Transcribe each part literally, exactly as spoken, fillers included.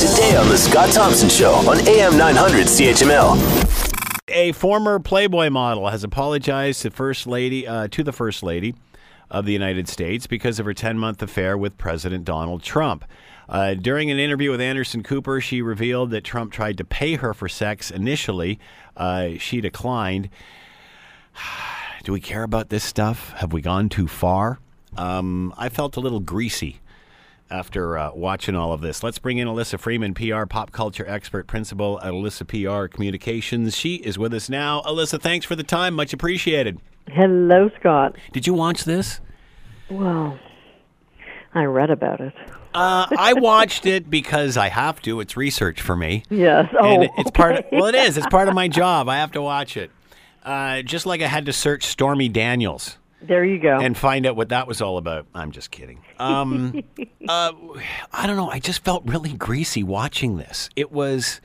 Today on The Scott Thompson Show on A M nine hundred C H M L. A former Playboy model has apologized to First Lady uh, to the First Lady of the United States because of her ten-month affair with President Donald Trump. Uh, during an interview with Anderson Cooper, she revealed that Trump tried to pay her for sex initially. Uh, she declined. Do we care about this stuff? Have we gone too far? Um, I felt a little greasy after uh, watching all of this. Let's bring in Alyssa Freeman, P R pop culture expert, principal at Alyssa P R Communications. She is with us now. Alyssa, thanks for the time. Much appreciated. Hello, Scott. Did you watch this? Well, I read about it. uh, I watched it because I have to. It's research for me. Yes. Oh, and it's okay. part of, well, it is. It's part of my job. I have to watch it. Uh, just like I had to search Stormy Daniels. There you go. And find out what that was all about. I'm just kidding. Um, uh, I don't know. I just felt really greasy watching this. It was,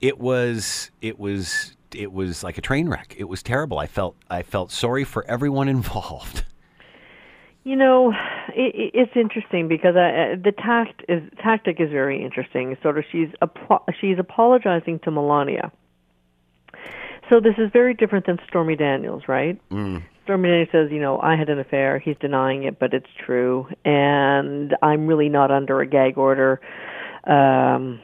it was, it was, it was like a train wreck. It was terrible. I felt, I felt sorry for everyone involved. You know, it, it's interesting because I, the tact is, tactic is very interesting. Sort of, she's she's apologizing to Melania. So this is very different than Stormy Daniels, right? Mm. Stormy Daniels says, you know, I had an affair. He's denying it, but it's true. And I'm really not under a gag order. Um,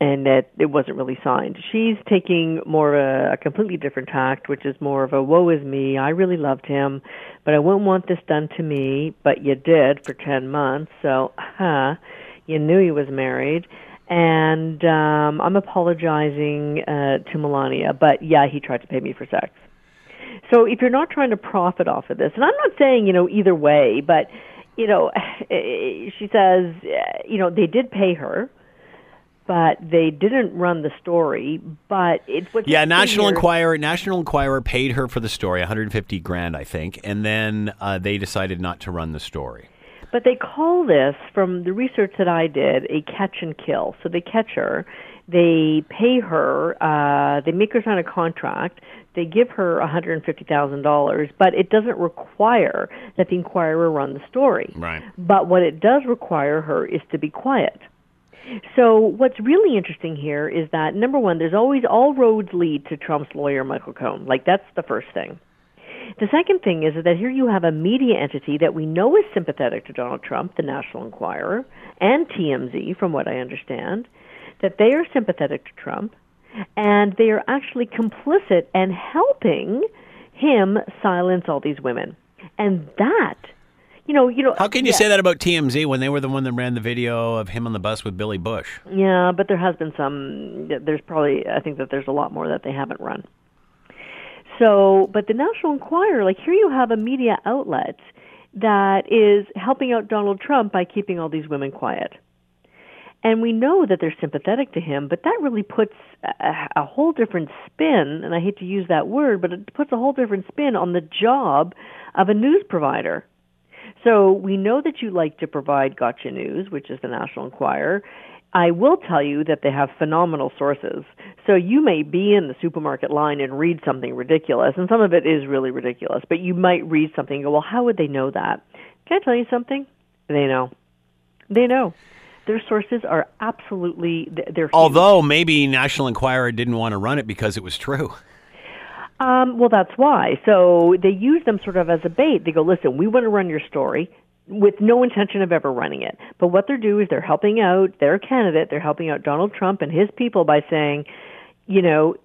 and that it wasn't really signed. She's taking more of a, a completely different tact, which is more of a woe is me. I really loved him, but I wouldn't want this done to me. But you did for ten months. So, huh, you knew he was married. And um, I'm apologizing uh, to Melania, but yeah, he tried to pay me for sex. So if you're not trying to profit off of this, and I'm not saying, you know, either way, but, you know, she says, you know, they did pay her, but they didn't run the story, but it's what... Yeah, National Enquirer National Enquirer paid her for the story, one hundred fifty grand, I think, and then uh, they decided not to run the story. But they call this, from the research that I did, a catch and kill. So they catch her, they pay her, uh, they make her sign a contract, they give her one hundred fifty thousand dollars, but it doesn't require that the Inquirer run the story. Right. But what it does require her is to be quiet. So what's really interesting here is that, number one, there's always all roads lead to Trump's lawyer, Michael Cohen. Like, that's the first thing. The second thing is that here you have a media entity that we know is sympathetic to Donald Trump, the National Enquirer, and T M Z, from what I understand, that they are sympathetic to Trump, and they are actually complicit and helping him silence all these women. And that, you know... you know. How can you yeah. say that about T M Z when they were the one that ran the video of him on the bus with Billy Bush? Yeah, but there has been some... There's probably... I think that there's a lot more that they haven't run. So, but the National Enquirer, like here you have a media outlet that is helping out Donald Trump by keeping all these women quiet. And we know that they're sympathetic to him, but that really puts a, a whole different spin, and I hate to use that word, but it puts a whole different spin on the job of a news provider. So we know that you like to provide gotcha news, which is the National Enquirer. I will tell you that they have phenomenal sources. So you may be in the supermarket line and read something ridiculous, and some of it is really ridiculous, but you might read something and go, well, how would they know that? Can I tell you something? They know. They know. Their sources are absolutely... they're huge. Although maybe National Enquirer didn't want to run it because it was true. Um, well, that's why. So they use them sort of as a bait. They go, listen, we want to run your story, with no intention of ever running it. But what they're doing is they're helping out their candidate, they're helping out Donald Trump and his people by saying, you know,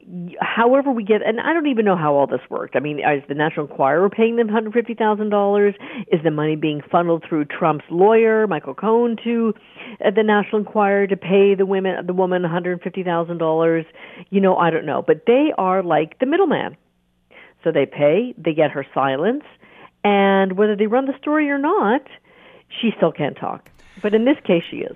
however we get, and I don't even know how all this worked. I mean, is the National Enquirer paying them one hundred fifty thousand dollars? Is the money being funneled through Trump's lawyer, Michael Cohen, to the National Enquirer to pay the women, the woman one hundred fifty thousand dollars? You know, I don't know. But they are like the middleman. So they pay, they get her silence, and whether they run the story or not, she still can't talk. But in this case, she is.